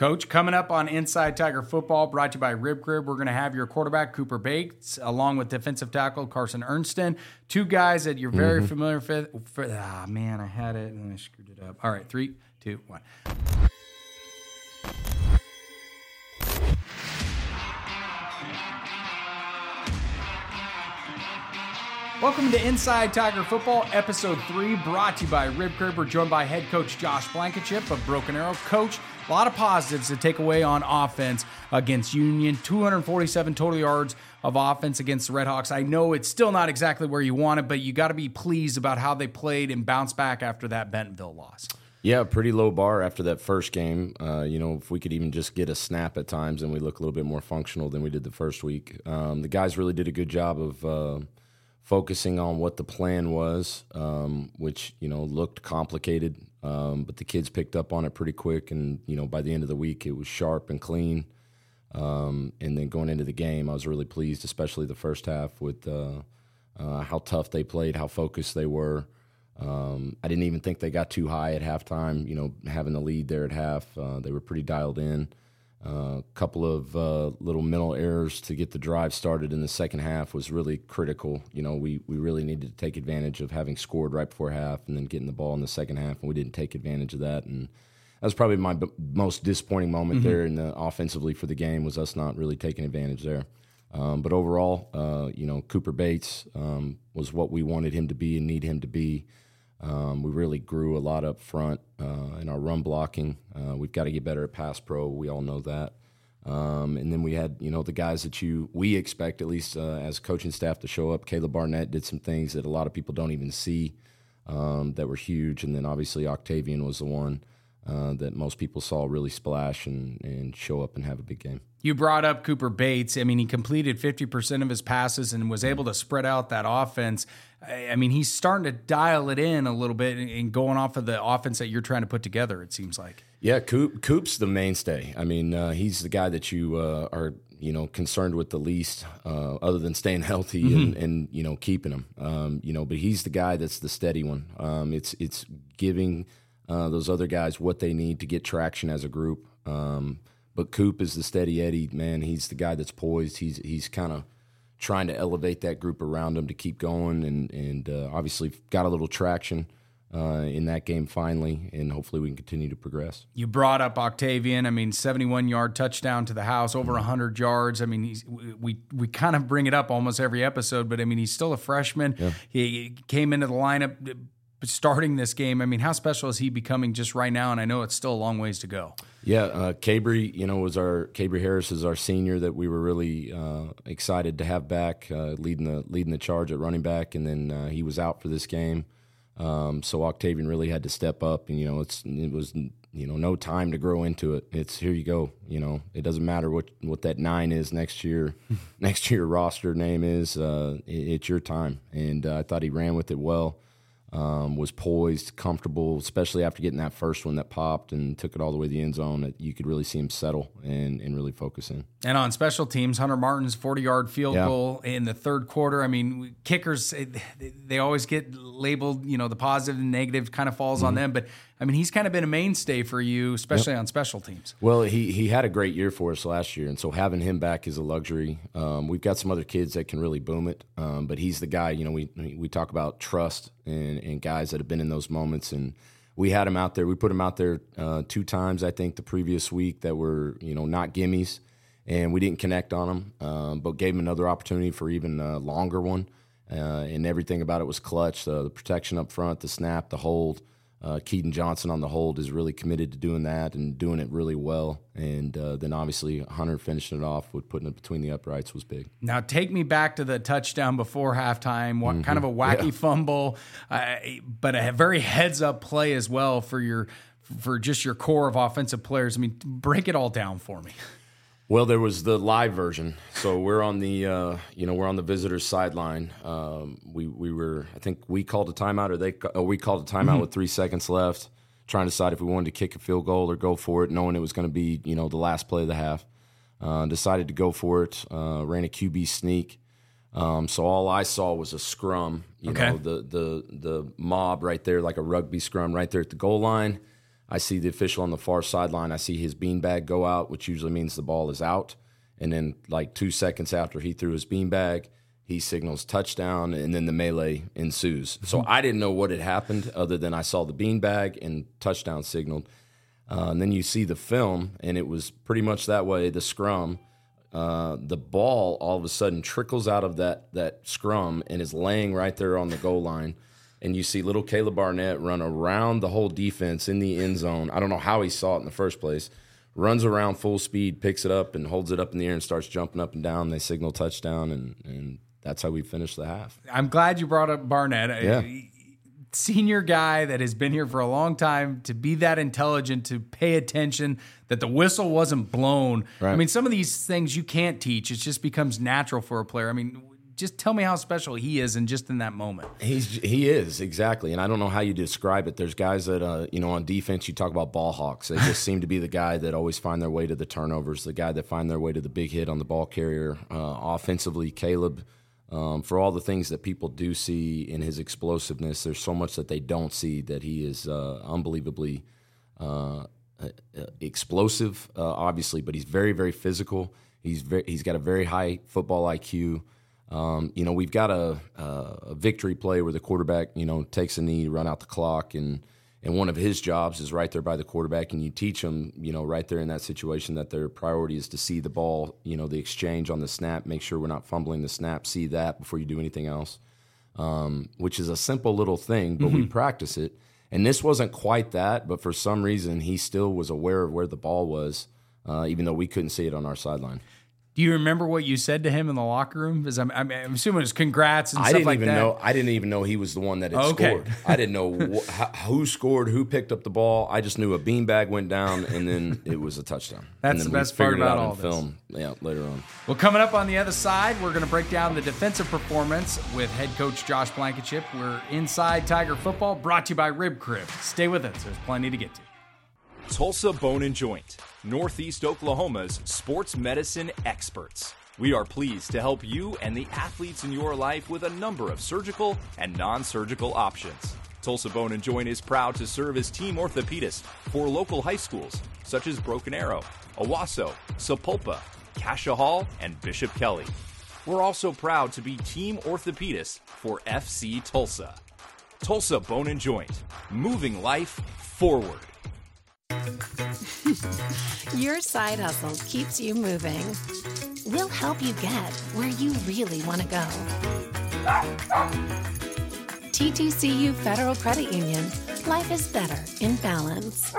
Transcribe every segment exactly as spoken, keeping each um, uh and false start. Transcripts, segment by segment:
Coach, coming up on Inside Tiger Football, brought to you by Rib Crib, we're going to have your quarterback, Cooper Bates, along with defensive tackle, Carson Ernsten. Two guys that you're very mm-hmm. familiar with. Ah, man, I had it, and I screwed it up. All right, three, two, one. Welcome to Inside Tiger Football, Episode three, brought to you by Rib Crib. We're joined by head coach Josh Blankenship of Broken Arrow. Coach, a lot of positives to take away on offense against Union. two hundred forty-seven total yards of offense against the Red Hawks. I know it's still not exactly where you want it, but you got to be pleased about how they played and bounced back after that Bentonville loss. Yeah, pretty low bar after that first game. Uh, you know, if we could even just get a snap at times and we look a little bit more functional than we did the first week. Um, the guys really did a good job of uh, focusing on what the plan was, um, which, you know, looked complicated. Um, but the kids picked up on it pretty quick. And, you know, by the end of the week, it was sharp and clean. Um, and then going into the game, I was really pleased, especially the first half, with uh, uh, how tough they played, how focused they were. Um, I didn't even think they got too high at halftime, you know, having the lead there at half. Uh, they were pretty dialed in. A uh, couple of uh, little mental errors to get the drive started in the second half was really critical. You know, we, we really needed to take advantage of having scored right before half and then getting the ball in the second half, and we didn't take advantage of that. And that was probably my b- most disappointing moment mm-hmm. there in the offensively for the game, was us not really taking advantage there. Um, but overall, uh, you know, Cooper Bates um, was what we wanted him to be and need him to be. Um, we really grew a lot up front uh, in our run blocking. Uh, we've got to get better at pass pro. We all know that. Um, and then we had, you know, the guys that you we expect, at least uh, as coaching staff, to show up. Caleb Barnett did some things that a lot of people don't even see um, that were huge. And then obviously Octavian was the one uh, that most people saw really splash and, and show up and have a big game. You brought up Cooper Bates. I mean, he completed fifty percent of his passes and was able to spread out that offense. I mean, he's starting to dial it in a little bit and going off of the offense that you're trying to put together, it seems like. Yeah, Coop, Coop's the mainstay. I mean, uh, he's the guy that you uh, are, you know, concerned with the least, uh, other than staying healthy mm-hmm. and, and, you know, keeping him. Um, you know, but he's the guy that's the steady one. Um, it's, it's giving uh, those other guys what they need to get traction as a group. Um But Coop is the steady Eddie, man. He's the guy that's poised. He's he's kind of trying to elevate that group around him to keep going, and and uh, obviously got a little traction uh, in that game finally, and hopefully we can continue to progress. You brought up Octavian. I mean, seventy-one yard touchdown to the house, over one hundred yards. I mean, he's, we we kind of bring it up almost every episode, but I mean, he's still a freshman. Yeah. He came into the lineup starting this game. I mean, how special is he becoming just right now? And I know it's still a long ways to go. Yeah, uh, Cabry, you know, was our Cabry Harris is our senior that we were really uh, excited to have back, uh, leading the leading the charge at running back, and then uh, he was out for this game, um, so Octavian really had to step up, and you know, it's it was you know no time to grow into it. It's here you go, you know, it doesn't matter what, what that nine is next year, next year roster name is, uh, it, it's your time, and uh, I thought he ran with it well. Um, was poised, comfortable, especially after getting that first one that popped and took it all the way to the end zone. That you could really see him settle and, and really focus in. And on special teams, Hunter Martin's forty-yard field yeah. goal in the third quarter. I mean, kickers, they always get labeled, you know, the positive and negative kind of falls mm-hmm. on them. But, I mean, he's kind of been a mainstay for you, especially yep. on special teams. Well, he he had a great year for us last year, and so having him back is a luxury. Um, we've got some other kids that can really boom it, um, but he's the guy, you know, we we talk about trust. And, and guys that have been in those moments, and we had him out there. We put him out there uh, two times, I think, the previous week that were, you know, not gimmies, and we didn't connect on him, um, but gave him another opportunity for even a longer one, uh, and everything about it was clutch. Uh, the protection up front, the snap, the hold. Uh, Keaton Johnson on the hold is really committed to doing that and doing it really well. And uh, then obviously Hunter finishing it off with putting it between the uprights was big. Now take me back to the touchdown before halftime. What mm-hmm. kind of a wacky yeah. fumble, uh, but a very heads-up play as well for your for just your core of offensive players. I mean, break it all down for me. Well, there was the live version, so we're on the uh, you know we're on the visitors' sideline. Um, we we were I think we called a timeout or they or we called a timeout mm-hmm. with three seconds left, trying to decide if we wanted to kick a field goal or go for it, knowing it was going to be you know the last play of the half. Uh, decided to go for it. Uh, ran a Q B sneak, um, so all I saw was a scrum. You okay. know the the the mob right there, like a rugby scrum right there at the goal line. I see the official on the far sideline. I see his beanbag go out, which usually means the ball is out. And then like two seconds after he threw his beanbag, he signals touchdown, and then the melee ensues. So I didn't know what had happened other than I saw the beanbag and touchdown signaled. Uh, and then you see the film, and it was pretty much that way, the scrum. Uh, the ball all of a sudden trickles out of that that scrum and is laying right there on the goal line. And you see little Caleb Barnett run around the whole defense in the end zone. I don't know how he saw it in the first place. Runs around full speed, picks it up, and holds it up in the air and starts jumping up and down. They signal touchdown, and and – that's how we finished the half. I'm glad you brought up Barnett. Yeah. A senior guy that has been here for a long time, to be that intelligent, to pay attention, that the whistle wasn't blown. Right. I mean, some of these things you can't teach. It just becomes natural for a player. I mean, just tell me how special he is and just in that moment. He's He is, exactly. And I don't know how you describe it. There's guys that, uh, you know, on defense, you talk about ball hawks. They just seem to be the guy that always find their way to the turnovers, the guy that find their way to the big hit on the ball carrier. Uh, offensively, Caleb... Um, for all the things that people do see in his explosiveness, there's so much that they don't see that he is uh, unbelievably uh, explosive, uh, obviously, but he's very, very physical. He's very, he's got a very high football I Q. Um, you know, we've got a, a victory play where the quarterback, you know, takes a knee, run out the clock, and and one of his jobs is right there by the quarterback, and you teach him, you know, right there in that situation that their priority is to see the ball, you know, the exchange on the snap, make sure we're not fumbling the snap, see that before you do anything else, um, which is a simple little thing, but mm-hmm. we practice it. And this wasn't quite that, but for some reason he still was aware of where the ball was, uh, even though we couldn't see it on our sideline. Do you remember what you said to him in the locker room? Because I'm, I'm, I'm assuming it was congrats and I stuff like that. I didn't even know. I didn't even know he was the one that had okay. scored. I didn't know wh- who scored, who picked up the ball. I just knew a beanbag went down, and then it was a touchdown. That's and then the best part about all this. Film, yeah, later on. Well, coming up on the other side, we're going to break down the defensive performance with head coach Josh Blankenship. We're Inside Tiger Football, brought to you by Rib Crib. Stay with us. There's plenty to get to. Tulsa Bone and Joint, Northeast Oklahoma's sports medicine experts. We are pleased to help you and the athletes in your life with a number of surgical and non-surgical options. Tulsa Bone and Joint is proud to serve as team orthopedist for local high schools such as Broken Arrow, Owasso, Sapulpa, Casha Hall, and Bishop Kelly. We're also proud to be team orthopedist for F C Tulsa. Tulsa Bone and Joint, moving life forward. Your side hustle keeps you moving. We'll help you get where you really want to go. T T C U Federal Credit Union. Life is better in balance.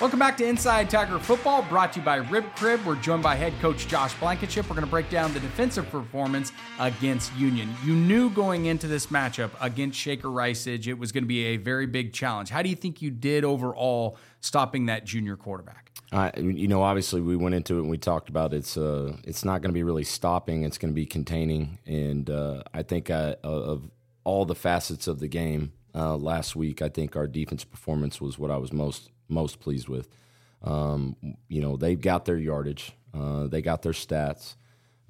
Welcome back to Inside Tiger Football, brought to you by Rib Crib. We're joined by head coach Josh Blankenship. We're going to break down the defensive performance against Union. You knew going into this matchup against Shaker Riceage, it was going to be a very big challenge. How do you think you did overall stopping that junior quarterback? Uh, you know, obviously we went into it and we talked about it's uh, it's not going to be really stopping. It's going to be containing. And uh, I think I, of all the facets of the game uh, last week, I think our defense performance was what I was most most pleased with. Um, you know, they've got their yardage. Uh, they got their stats.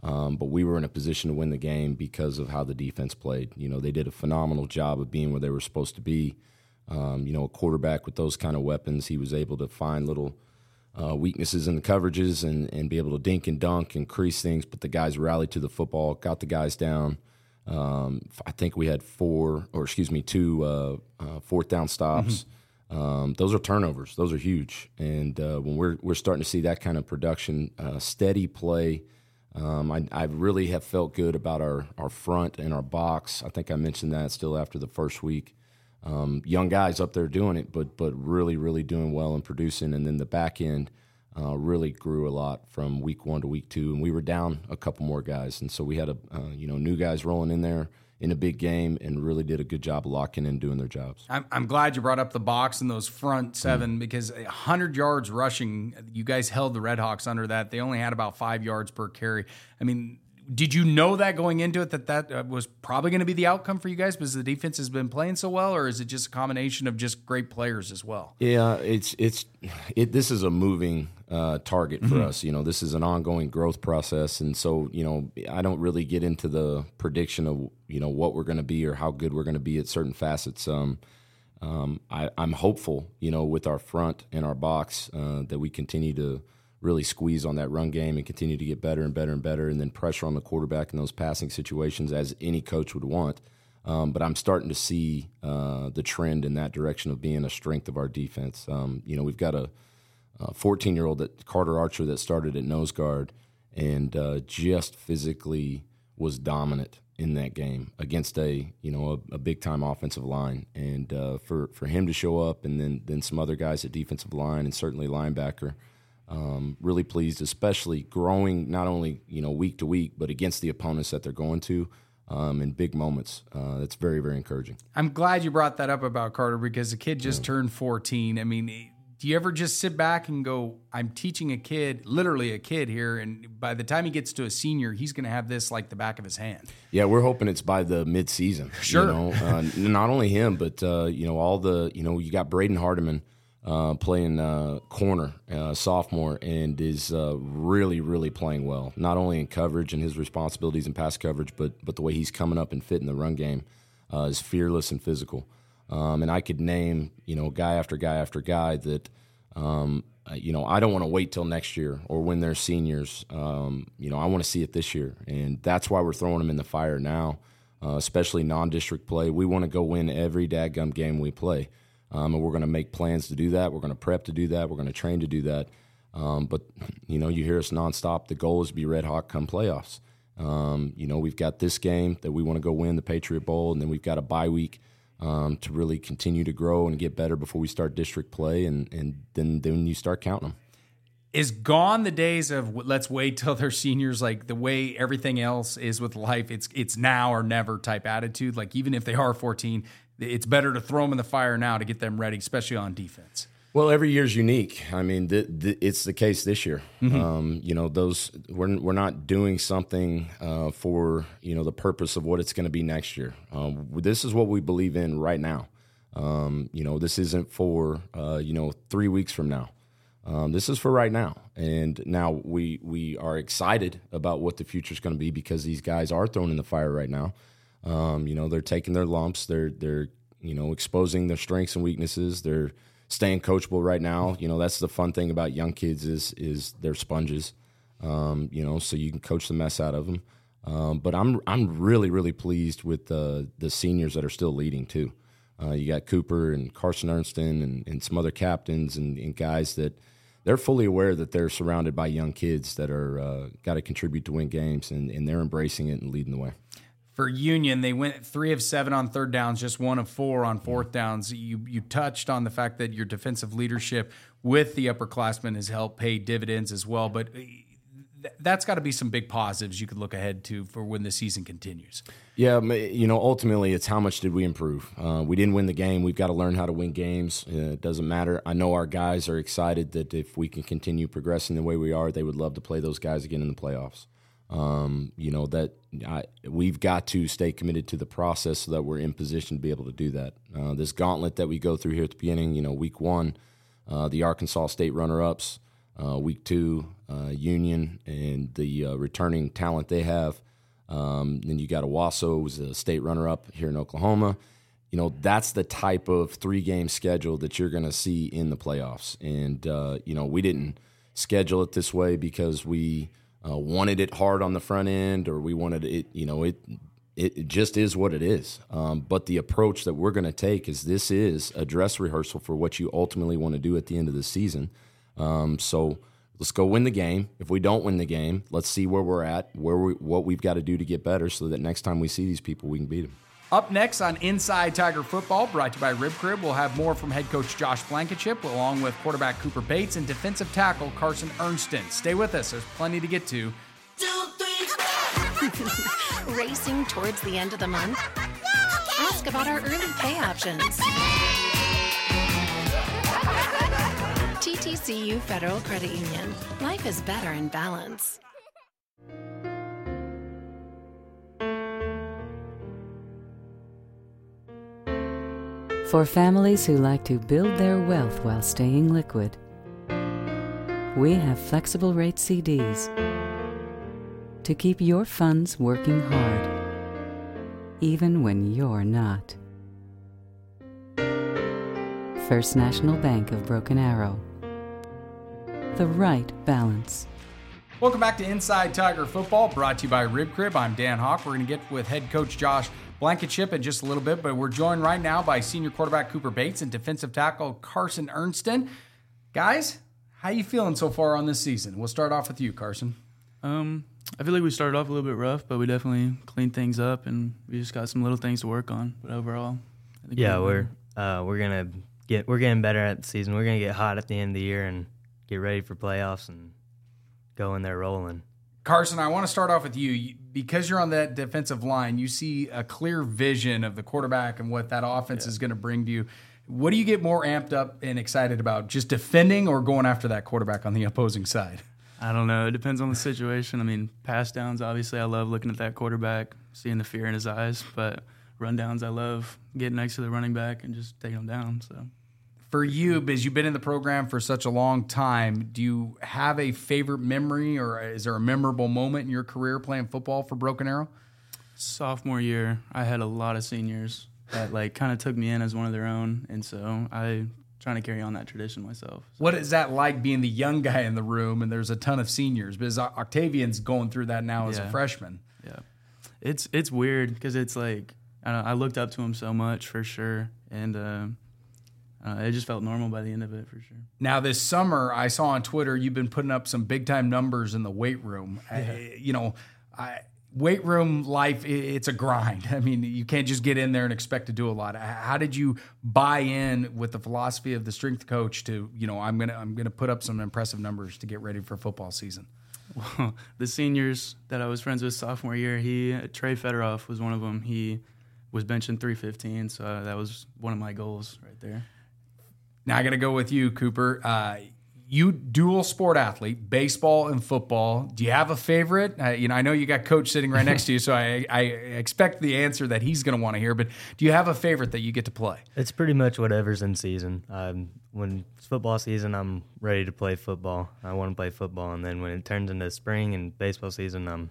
Um, but we were in a position to win the game because of how the defense played. You know, they did a phenomenal job of being where they were supposed to be. Um, you know, a quarterback with those kind of weapons, he was able to find little uh, weaknesses in the coverages and, and be able to dink and dunk and crease things. But the guys rallied to the football, got the guys down. Um, I think we had four, or excuse me, two uh, uh, fourth down stops. Mm-hmm. Um, those are turnovers. Those are huge. And uh, when we're we're starting to see that kind of production, uh, steady play, um, I, I really have felt good about our, our front and our box. I think I mentioned that still after the first week. Um, young guys up there doing it, but but really, really doing well and producing. And then the back end uh, really grew a lot from week one to week two. And we were down a couple more guys. And so we had a uh, you know new guys rolling in there in a big game and really did a good job of locking in and doing their jobs. I'm, I'm glad you brought up the box and those front seven mm-hmm. because one hundred yards rushing, you guys held the Redhawks under that. They only had about five yards per carry. I mean, did you know that going into it, that that was probably going to be the outcome for you guys because the defense has been playing so well, or is it just a combination of just great players as well? Yeah, it's it's it, this is a moving uh, target for mm-hmm. us. You know, this is an ongoing growth process, and so, you know, I don't really get into the prediction of, you know, what we're going to be or how good we're going to be at certain facets. Um, um, I, I'm hopeful, you know, with our front and our box uh, that we continue to really squeeze on that run game and continue to get better and better and better, and then pressure on the quarterback in those passing situations as any coach would want. Um, but I'm starting to see uh, the trend in that direction of being a strength of our defense. Um, you know, we've got a fourteen-year-old that Carter Archer that started at nose guard and uh, just physically was dominant in that game against a you know a, a big-time offensive line. And uh, for for him to show up, and then then some other guys at defensive line and certainly linebacker. Um, really pleased, especially growing not only you know week to week, but against the opponents that they're going to um, in big moments. Uh, that's very, very encouraging. I'm glad you brought that up about Carter, because the kid just yeah. turned fourteen. I mean, do you ever just sit back and go, I'm teaching a kid, literally a kid here, and by the time he gets to a senior, he's going to have this like the back of his hand? Yeah, we're hoping it's by the midseason. Sure. You know? uh, not only him, but uh, you know all the you know you got Braden Hardeman. Uh, playing uh, corner, uh, sophomore, and is uh, really, really playing well, not only in coverage and his responsibilities in pass coverage, but but the way he's coming up and fit in the run game uh, is fearless and physical. Um, and I could name, you know, guy after guy after guy that, um, you know, I don't want to wait till next year or when they're seniors. Um, you know, I want to see it this year, and that's why we're throwing them in the fire now, uh, especially non-district play. We want to go win every dadgum game we play. Um, and we're going to make plans to do that. We're going to prep to do that. We're going to train to do that. Um, but, you know, you hear us nonstop. The goal is to be Red Hawk come playoffs. Um, you know, we've got this game that we want to go win, the Patriot Bowl, and then we've got a bye week um, to really continue to grow and get better before we start district play, and, and then, then you start counting them. Is gone the days of let's wait till they're seniors, like the way everything else is with life. It's it's now or never type attitude. Like even if they are fourteen, it's better to throw them in the fire now to get them ready, especially on defense. Well, every year's unique. I mean, th- th- it's the case this year. Mm-hmm. Um, you know, those we're we're not doing something uh, for you know the purpose of what it's going to be next year. Um, this is what we believe in right now. Um, you know, this isn't for uh, you know three weeks from now. Um, this is for right now, and now we we are excited about what the future is going to be because these guys are thrown in the fire right now. Um, you know, they're taking their lumps, they're they're you know exposing their strengths and weaknesses. They're staying coachable right now. You know, that's the fun thing about young kids is is they're sponges. Um, you know, so you can coach the mess out of them. Um, but I'm I'm really really pleased with the the seniors that are still leading too. Uh, you got Cooper and Carson Ernsten and, and some other captains and, and guys that. They're fully aware that they're surrounded by young kids that are uh, got to contribute to win games, and, and they're embracing it and leading the way. For Union, they went three of seven on third downs, just one of four on fourth downs. You you touched on the fact that your defensive leadership with the upperclassmen has helped pay dividends as well, but that's got to be some big positives you could look ahead to for when the season continues. Yeah, you know, ultimately it's how much did we improve. Uh, we didn't win the game. We've got to learn how to win games. Uh, it doesn't matter. I know our guys are excited that if we can continue progressing the way we are, they would love to play those guys again in the playoffs. Um, you know, that I, we've got to stay committed to the process so that we're in position to be able to do that. Uh, this gauntlet that we go through here at the beginning, you know, week one, uh, the Arkansas State runner-ups, Uh, week two, uh, Union, and the uh, returning talent they have. Um, then you got Owasso, who's a state runner-up here in Oklahoma. You know, that's the type of three-game schedule that you're going to see in the playoffs. And, uh, you know, we didn't schedule it this way because we uh, wanted it hard on the front end, or we wanted it, you know, it it just is what it is. Um, but the approach that we're going to take is this is a dress rehearsal for what you ultimately want to do at the end of the season. Um, so let's go win the game. If we don't win the game, let's see where we're at, where we, what we've got to do to get better so that next time we see these people, we can beat them. Up next on Inside Tiger Football, brought to you by Rib Crib, we'll have more from head coach Josh Blankenship, along with quarterback Cooper Bates and defensive tackle Carson Ernsten. Stay with us. There's plenty to get to. Two, three, racing towards the end of the month? Okay. Ask about our early pay options. T T C U Federal Credit Union. Life is better in balance. For families who like to build their wealth while staying liquid, we have flexible rate C Ds to keep your funds working hard, even when you're not. First National Bank of Broken Arrow. The right balance. Welcome back to Inside Tiger Football, brought to you by Rib Crib. I'm Dan Hawk. We're going to get with head coach Josh Blankenship in just a little bit, but we're joined right now by senior quarterback Cooper Bates and defensive tackle Carson Ernsten. Guys, how you feeling so far on this season? We'll start off with you, Carson. Um, I feel like we started off a little bit rough, but we definitely cleaned things up, and we just got some little things to work on. But overall, I think yeah, we're uh, we're gonna get we're getting better at the season. We're gonna get hot at the end of the year and get ready for playoffs and go in there rolling. Carson, I want to start off with you because you're on that defensive line. You see a clear vision of the quarterback and what that offense yeah. is going to bring to you. What do you get more amped up and excited about, just defending or going after that quarterback on the opposing side? I don't know. It depends on the situation. I mean, pass downs, obviously, I love looking at that quarterback, seeing the fear in his eyes. But run downs, I love getting next to the running back and just taking them down. So, for you, because you've been in the program for such a long time, do you have a favorite memory or is there a memorable moment in your career playing football for Broken Arrow? Sophomore year, I had a lot of seniors that like kind of took me in as one of their own, and so I'm trying to carry on that tradition myself. So. What is that like being the young guy in the room and there's a ton of seniors? Because Octavian's going through that now yeah. as a freshman. Yeah, it's it's weird because it's like I, don't, I looked up to him so much for sure, and uh, uh, it just felt normal by the end of it for sure. Now this summer, I saw on Twitter you've been putting up some big time numbers in the weight room. Yeah. I, you know, I. Weight room life, it's a grind. I mean, you can't just get in there and expect to do a lot. How did you buy in with the philosophy of the strength coach to, you know, I'm going to I'm gonna put up some impressive numbers to get ready for football season? Well, the seniors that I was friends with sophomore year, he Trey Fedorov was one of them. He was benching three fifteen, so that was one of my goals right there. Now I got to go with you, Cooper. Uh You dual sport athlete, baseball and football. Do you have a favorite? Uh, you know, I know you got coach sitting right next to you, so I, I expect the answer that he's going to want to hear. But do you have a favorite that you get to play? It's pretty much whatever's in season. Um, when it's football season, I'm ready to play football. I want to play football, and then when it turns into spring and baseball season, I'm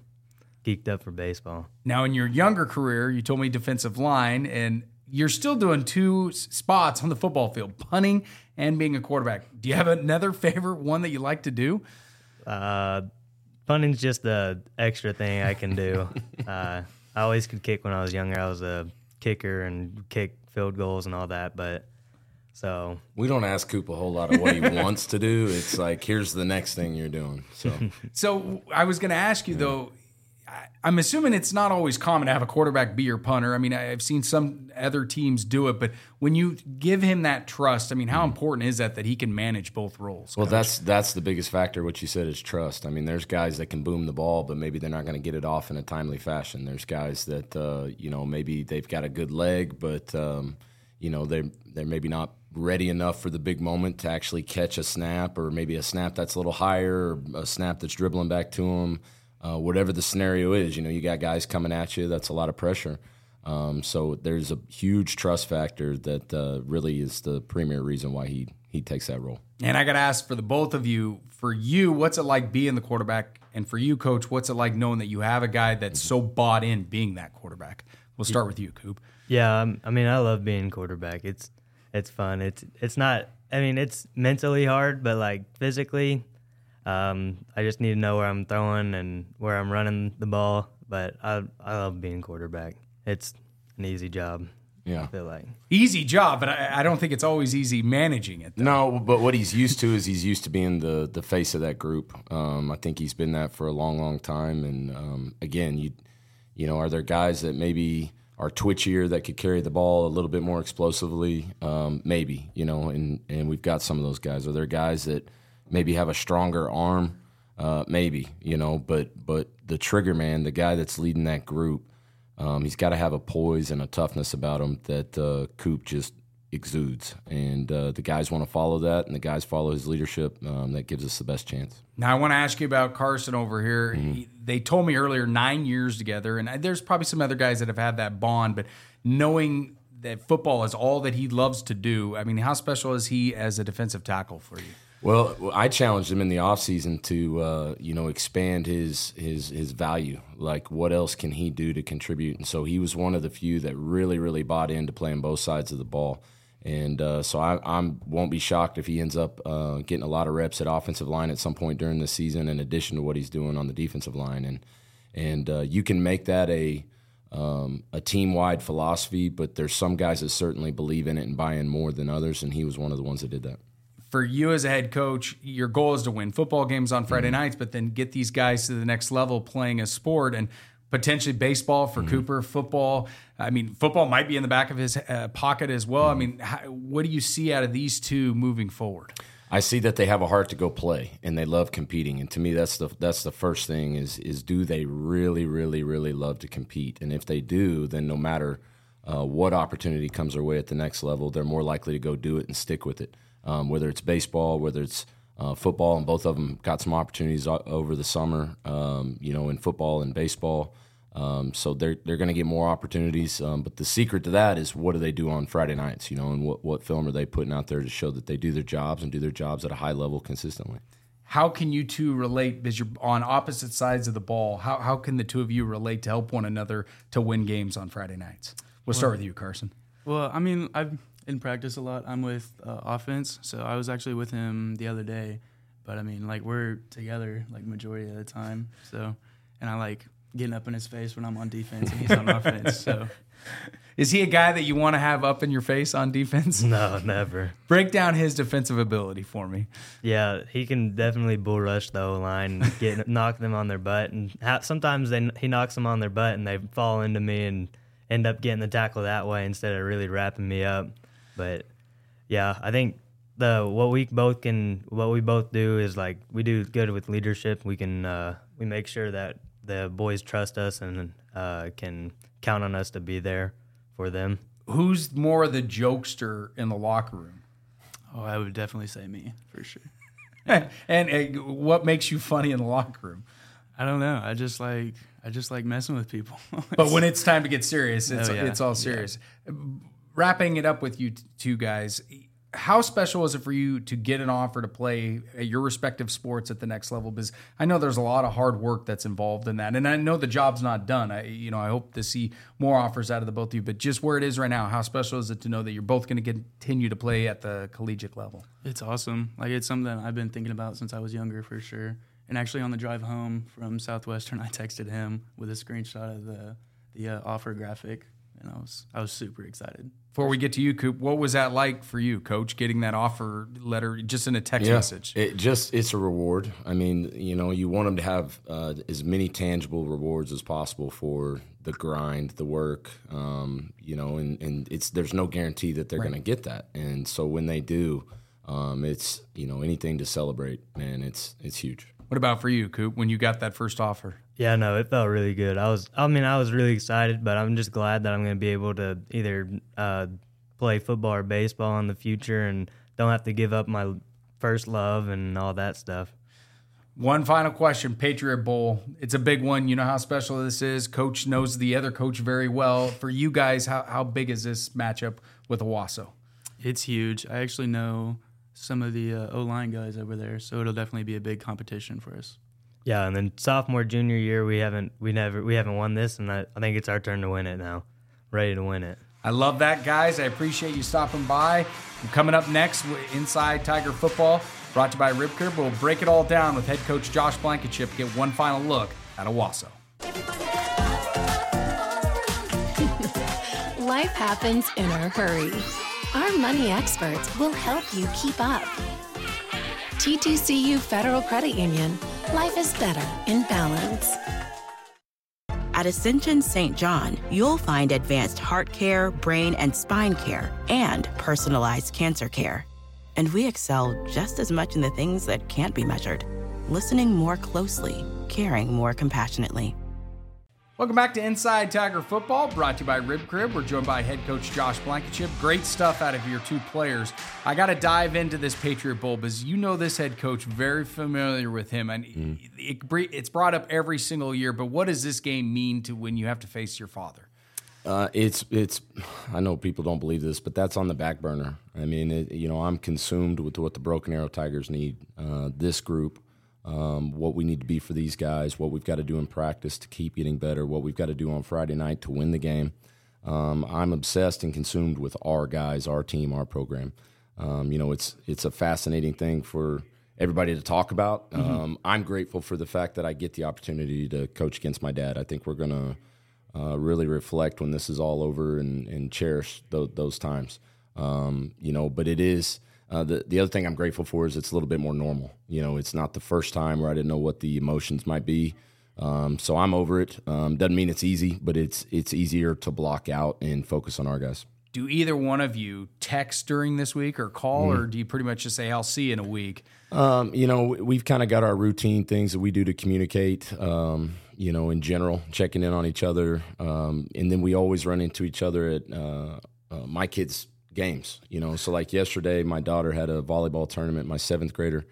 geeked up for baseball. Now, in your younger career, you told me defensive line, and you're still doing two spots on the football field, punting and being a quarterback. Do you have another favorite one that you like to do? Uh, punting's just the extra thing I can do. uh, I always could kick when I was younger. I was a kicker and kick field goals and all that, but so we don't ask Coop a whole lot of what he wants to do. It's like, here's the next thing you're doing. So, so I was going to ask you yeah. though, I'm assuming it's not always common to have a quarterback be your punter. I mean, I've seen some other teams do it, but when you give him that trust, I mean, how important is that that he can manage both roles? Well, coach? that's that's the biggest factor. What you said is trust. I mean, there's guys that can boom the ball, but maybe they're not going to get it off in a timely fashion. There's guys that uh, you know, maybe they've got a good leg, but um, you know, they they're maybe not ready enough for the big moment to actually catch a snap, or maybe a snap that's a little higher, or a snap that's dribbling back to them. Uh, whatever the scenario is, you know, you got guys coming at you. That's a lot of pressure. Um, so there's a huge trust factor that uh, really is the premier reason why he he takes that role. And I got to ask for the both of you, for you, what's it like being the quarterback? And for you, Coach, what's it like knowing that you have a guy that's so bought in being that quarterback? We'll start with you, Coop. Yeah, um, I mean, I love being quarterback. It's it's fun. It's it's not. I mean, it's mentally hard, but like physically. Um, I just need to know where I'm throwing and where I'm running the ball, but I I love being quarterback. It's an easy job. Yeah, I feel like easy job, but I, I don't think it's always easy managing it, though. No, but what he's used to is he's used to being the the face of that group. Um, I think he's been that for a long, long time. And um, again, you you know, are there guys that maybe are twitchier that could carry the ball a little bit more explosively? Um, maybe, you know, and and we've got some of those guys. Are there guys that maybe have a stronger arm, uh, maybe, you know, but but the trigger man, the guy that's leading that group, um, he's got to have a poise and a toughness about him that uh, Coop just exudes. And uh, the guys want to follow that, and the guys follow his leadership. Um, that gives us the best chance. Now, I want to ask you about Carson over here. Mm-hmm. He, they told me earlier nine years together, and there's probably some other guys that have had that bond, but knowing that football is all that he loves to do, I mean, how special is he as a defensive tackle for you? Well, I challenged him in the offseason to, uh, you know, expand his his his value. Like, what else can he do to contribute? And so he was one of the few that really, really bought into playing both sides of the ball. And uh, so I I'm, won't be shocked if he ends up uh, getting a lot of reps at offensive line at some point during the season, in addition to what he's doing on the defensive line. And and uh, you can make that a um, a team-wide philosophy, but there's some guys that certainly believe in it and buy in more than others, and he was one of the ones that did that. For you as a head coach, your goal is to win football games on Friday mm-hmm. nights, but then get these guys to the next level playing a sport, and potentially baseball for mm-hmm. Cooper, football. I mean, football might be in the back of his uh, pocket as well. Mm-hmm. I mean, how, what do you see out of these two moving forward? I see that they have a heart to go play, and they love competing. And to me, that's the that's the first thing is, is do they really, really, really love to compete? And if they do, then no matter uh, what opportunity comes their way at the next level, they're more likely to go do it and stick with it. Um, whether it's baseball, whether it's uh, football, and both of them got some opportunities o- over the summer, um, you know, in football and baseball. Um, so they're they're going to get more opportunities. Um, but the secret to that is what do they do on Friday nights, you know, and what, what film are they putting out there to show that they do their jobs and do their jobs at a high level consistently. How can you two relate, because you're on opposite sides of the ball, how, how can the two of you relate to help one another to win games on Friday nights? We'll, well start with you, Carson. Well, I mean, I've... in practice a lot. I'm with uh, offense, so I was actually with him the other day. But I mean, like, we're together like majority of the time. So, and I like getting up in his face when I'm on defense and he's on offense. So, is he a guy that you want to have up in your face on defense? No, never. Break down his defensive ability for me. Yeah, he can definitely bull rush the O line, get knock them on their butt, and ha- sometimes they he knocks them on their butt and they fall into me and end up getting the tackle that way instead of really wrapping me up. But yeah, I think the what we both can what we both do is like we do good with leadership. We can uh, we make sure that the boys trust us and uh, can count on us to be there for them. Who's more the jokester in the locker room? Oh, I would definitely say me for sure. and, and uh, what makes you funny in the locker room? I don't know. I just like I just like messing with people. But when it's time to get serious, it's oh, yeah. it's all serious. Yeah. Wrapping it up with you two guys, how special is it for you to get an offer to play your respective sports at the next level? Because I know there's a lot of hard work that's involved in that, and I know the job's not done. I, you know, I hope to see more offers out of the both of you, but just where it is right now, how special is it to know that you're both going to continue to play at the collegiate level? It's awesome. Like, it's something I've been thinking about since I was younger for sure. And actually on the drive home from Southwestern, I texted him with a screenshot of the, the uh, offer graphic. And I was I was super excited. Before we get to you, Coop, what was that like for you, Coach, getting that offer letter just in a text yeah, message? It just it's a reward. I mean, you know, you want them to have uh, as many tangible rewards as possible for the grind, the work, um, you know, and, and it's there's no guarantee that they're right. going to get that. And so when they do, um, it's, you know, anything to celebrate, man. It's it's huge. What about for you, Coop, when you got that first offer? Yeah, no, it felt really good. I was, I mean, I was really excited, but I'm just glad that I'm going to be able to either uh, play football or baseball in the future and don't have to give up my first love and all that stuff. One final question, Patriot Bowl. It's a big one. You know how special this is. Coach knows the other coach very well. For you guys, how, how big is this matchup with Owasso? It's huge. I actually know some of the uh, O-line guys over there, so it'll definitely be a big competition for us. Yeah, and then sophomore, junior year, we haven't we never we haven't won this, and I, I think it's our turn to win it now. Ready to win it. I love that, guys. I appreciate you stopping by. Coming up next, Inside Tiger Football, brought to you by Rib Crib. We'll break it all down with head coach Josh Blankenship. Get one final look at Owasso. Life happens in a hurry. Our money experts will help you keep up. T T C U Federal Credit Union. Life is better in balance. At Ascension Saint John, you'll find advanced heart care, brain and spine care, and personalized cancer care. And we excel just as much in the things that can't be measured. Listening more closely, caring more compassionately. Welcome back to Inside Tiger Football, brought to you by Rib Crib. We're joined by head coach Josh Blankenship. Great stuff out of your two players. I got to dive into this Patriot Bowl because you know this head coach, very familiar with him, and mm. it, it, it's brought up every single year. But what does this game mean to when you have to face your father? Uh, it's it's. I know people don't believe this, but that's on the back burner. I mean, it, you know, I'm consumed with what the Broken Arrow Tigers need. Uh, this group. Um, what we need to be for these guys, what we've got to do in practice to keep getting better, what we've got to do on Friday night to win the game. Um, I'm obsessed and consumed with our guys, our team, our program. Um, you know, it's it's a fascinating thing for everybody to talk about. Mm-hmm. Um, I'm grateful for the fact that I get the opportunity to coach against my dad. I think we're going to uh, really reflect when this is all over and, and cherish th- those times. Um, you know, but it is uh, – the, the other thing I'm grateful for is it's a little bit more normal. You know, it's not the first time where I didn't know what the emotions might be. Um, so I'm over it. Um, doesn't mean it's easy, but it's it's easier to block out and focus on our guys. Do either one of you text during this week or call, mm-hmm. or do you pretty much just say, I'll see you in a week? Um, you know, we've kind of got our routine things that we do to communicate, um, you know, in general, checking in on each other. Um, and then we always run into each other at uh, uh, my kids' games, you know. So like yesterday, my daughter had a volleyball tournament, my seventh grader.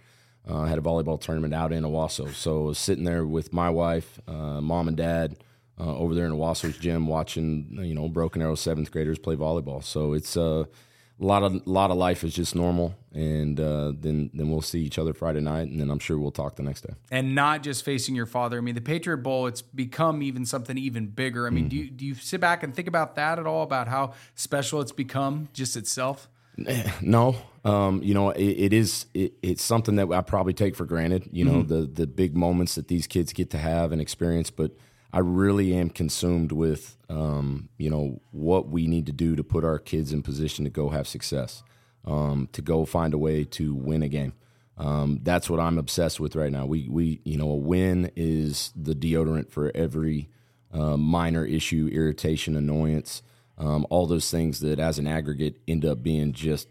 I uh, had a volleyball tournament out in Owasso. So I was sitting there with my wife, uh, mom and dad, uh, over there in Owasso's gym watching, you know, Broken Arrow seventh graders play volleyball. So it's uh, a lot of lot of life is just normal. And uh, then, then we'll see each other Friday night, and then I'm sure we'll talk the next day. And not just facing your father. I mean, the Patriot Bowl, it's become even something even bigger. I mean, mm-hmm. do you, do you sit back and think about that at all, about how special it's become just itself? No, um, you know, it, it is, it, it's something that I probably take for granted, you know, mm-hmm. the, the big moments that these kids get to have and experience, but I really am consumed with, um, you know, what we need to do to put our kids in position to go have success, um, to go find a way to win a game. Um, that's what I'm obsessed with right now. We, we, you know, a win is the deodorant for every, uh, minor issue, irritation, annoyance. Um, all those things that as an aggregate end up being just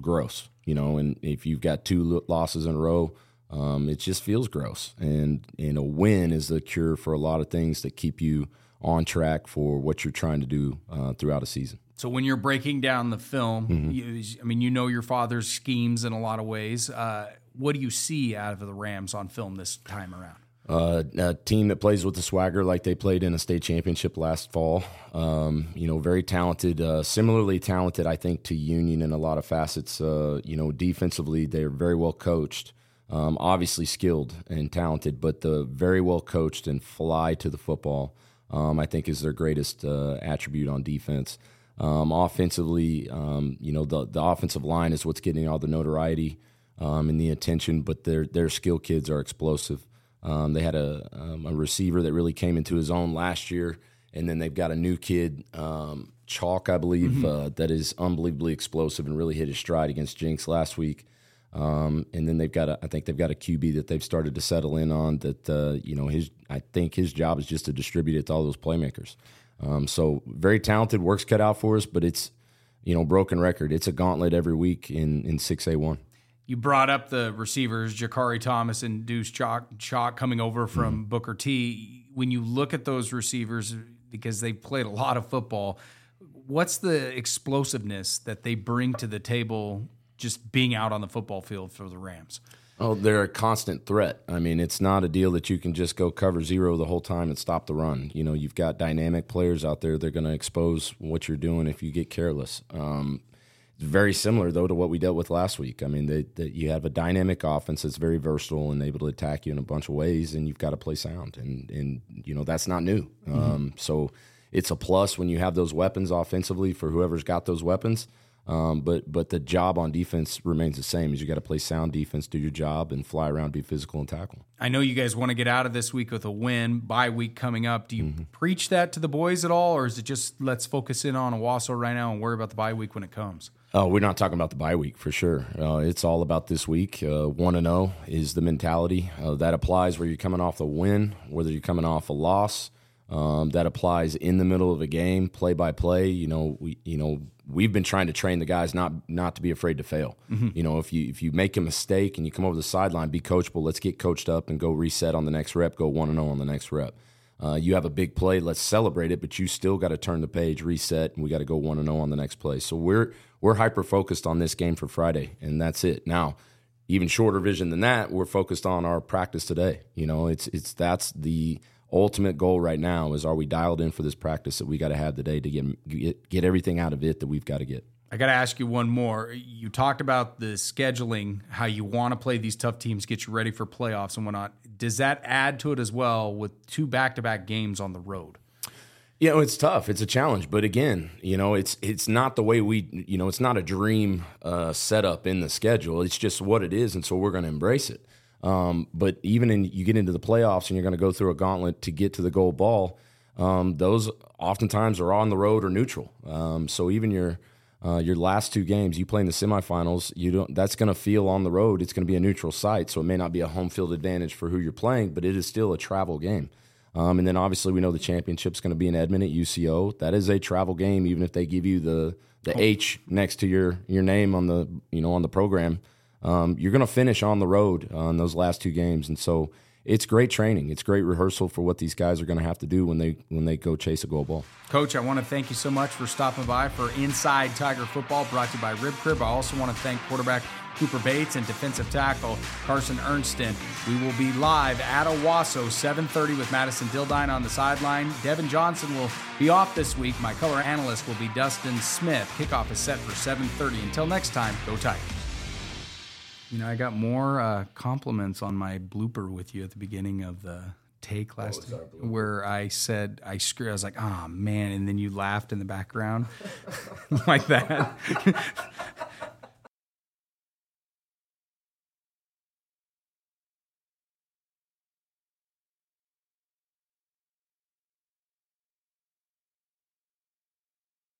gross, you know, and if you've got two losses in a row, um, it just feels gross. And, and a win is the cure for a lot of things that keep you on track for what you're trying to do uh, throughout a season. So when you're breaking down the film, mm-hmm. you, I mean, you know your father's schemes in a lot of ways. Uh, what do you see out of the Rams on film this time around? Uh, a team that plays with the swagger like they played in a state championship last fall. Um, you know, very talented, uh, similarly talented, I think, to Union in a lot of facets. Uh, you know, defensively, they're very well coached, um, obviously skilled and talented, but the very well coached and fly to the football, um, I think, is their greatest uh, attribute on defense. Um, offensively, um, you know, the, the offensive line is what's getting all the notoriety um, and the attention, but their their skill kids are explosive. Um, they had a, um, a receiver that really came into his own last year, and then they've got a new kid, um, Chalk, I believe, mm-hmm. uh, that is unbelievably explosive and really hit his stride against Jinx last week. Um, and then they've got, a, I think they've got a Q B that they've started to settle in on. That uh, you know, his, I think his job is just to distribute it to all those playmakers. Um, so very talented, work's cut out for us, but it's, you know, broken record. It's a gauntlet every week in in six A one. You brought up the receivers, Jakari Thomas and Deuce Chalk, Chalk coming over from mm-hmm. Booker T. When you look at those receivers, because they played a lot of football, what's the explosiveness that they bring to the table just being out on the football field for the Rams? Oh, they're a constant threat. I mean, it's not a deal that you can just go cover zero the whole time and stop the run. You know, you've got dynamic players out there. They're going to expose what you're doing if you get careless. Um Very similar, though, to what we dealt with last week. I mean, they, they, you have a dynamic offense that's very versatile and able to attack you in a bunch of ways, and you've got to play sound. And, and you know, that's not new. Mm-hmm. Um, so it's a plus when you have those weapons offensively for whoever's got those weapons. Um, but but the job on defense remains the same. Is you got to play sound defense, do your job, and fly around, be physical, and tackle. I know you guys want to get out of this week with a win, bye week coming up. Do you mm-hmm. preach that to the boys at all, or is it just let's focus in on Owasso right now and worry about the bye week when it comes? Oh, we're not talking about the bye week for sure. Uh, it's all about this week. One and zero is the mentality uh, that applies whether you're coming off a win, whether you're coming off a loss. Um, that applies in the middle of a game, play by play. You know, we you know we've been trying to train the guys not not to be afraid to fail. Mm-hmm. You know, if you if you make a mistake and you come over the sideline, be coachable. Let's get coached up and go reset on the next rep. Go one and zero on the next rep. Uh, you have a big play, let's celebrate it, but you still got to turn the page, reset, and we got to go one and zero on the next play. So we're we're hyper-focused on this game for Friday, and that's it. Now, even shorter vision than that, we're focused on our practice today. You know, it's it's that's the ultimate goal right now is are we dialed in for this practice that we got to have today to get, get get everything out of it that we've got to get. I got to ask you one more. You talked about the scheduling, how you want to play these tough teams, get you ready for playoffs and whatnot. Does that add to it as well with two back-to-back games on the road? You know, it's tough. It's a challenge. But again, you know, it's it's not the way we, you know, it's not a dream uh, setup in the schedule. It's just what it is, and so we're going to embrace it. Um, but even in you get into the playoffs and you're going to go through a gauntlet to get to the gold ball, um, those oftentimes are on the road or neutral. Um, so even your uh, your last two games, you play in the semifinals, you don't. That's going to feel on the road. It's going to be a neutral site, so it may not be a home field advantage for who you're playing, but it is still a travel game. Um, and then obviously we know the championship's going to be in Edmond at U C O. That is a travel game, even if they give you the the oh. H next to your your name on the you know on the program. Um, you're going to finish on the road on those last two games, and so it's great training. It's great rehearsal for what these guys are going to have to do when they when they go chase a gold ball. Coach, I want to thank you so much for stopping by for Inside Tiger Football, brought to you by Rib Crib. I also want to thank quarterback Cooper Bates and defensive tackle Carson Ernsten. We will be live at Owasso, seven thirty with Madison Dildine on the sideline. Devin Johnson will be off this week. My color analyst will be Dustin Smith. Kickoff is set for seven thirty. Until next time, go Tigers. You know, I got more uh, compliments on my blooper with you at the beginning of the take last time, where I said I screwed. I was like, oh man, and then you laughed in the background like that.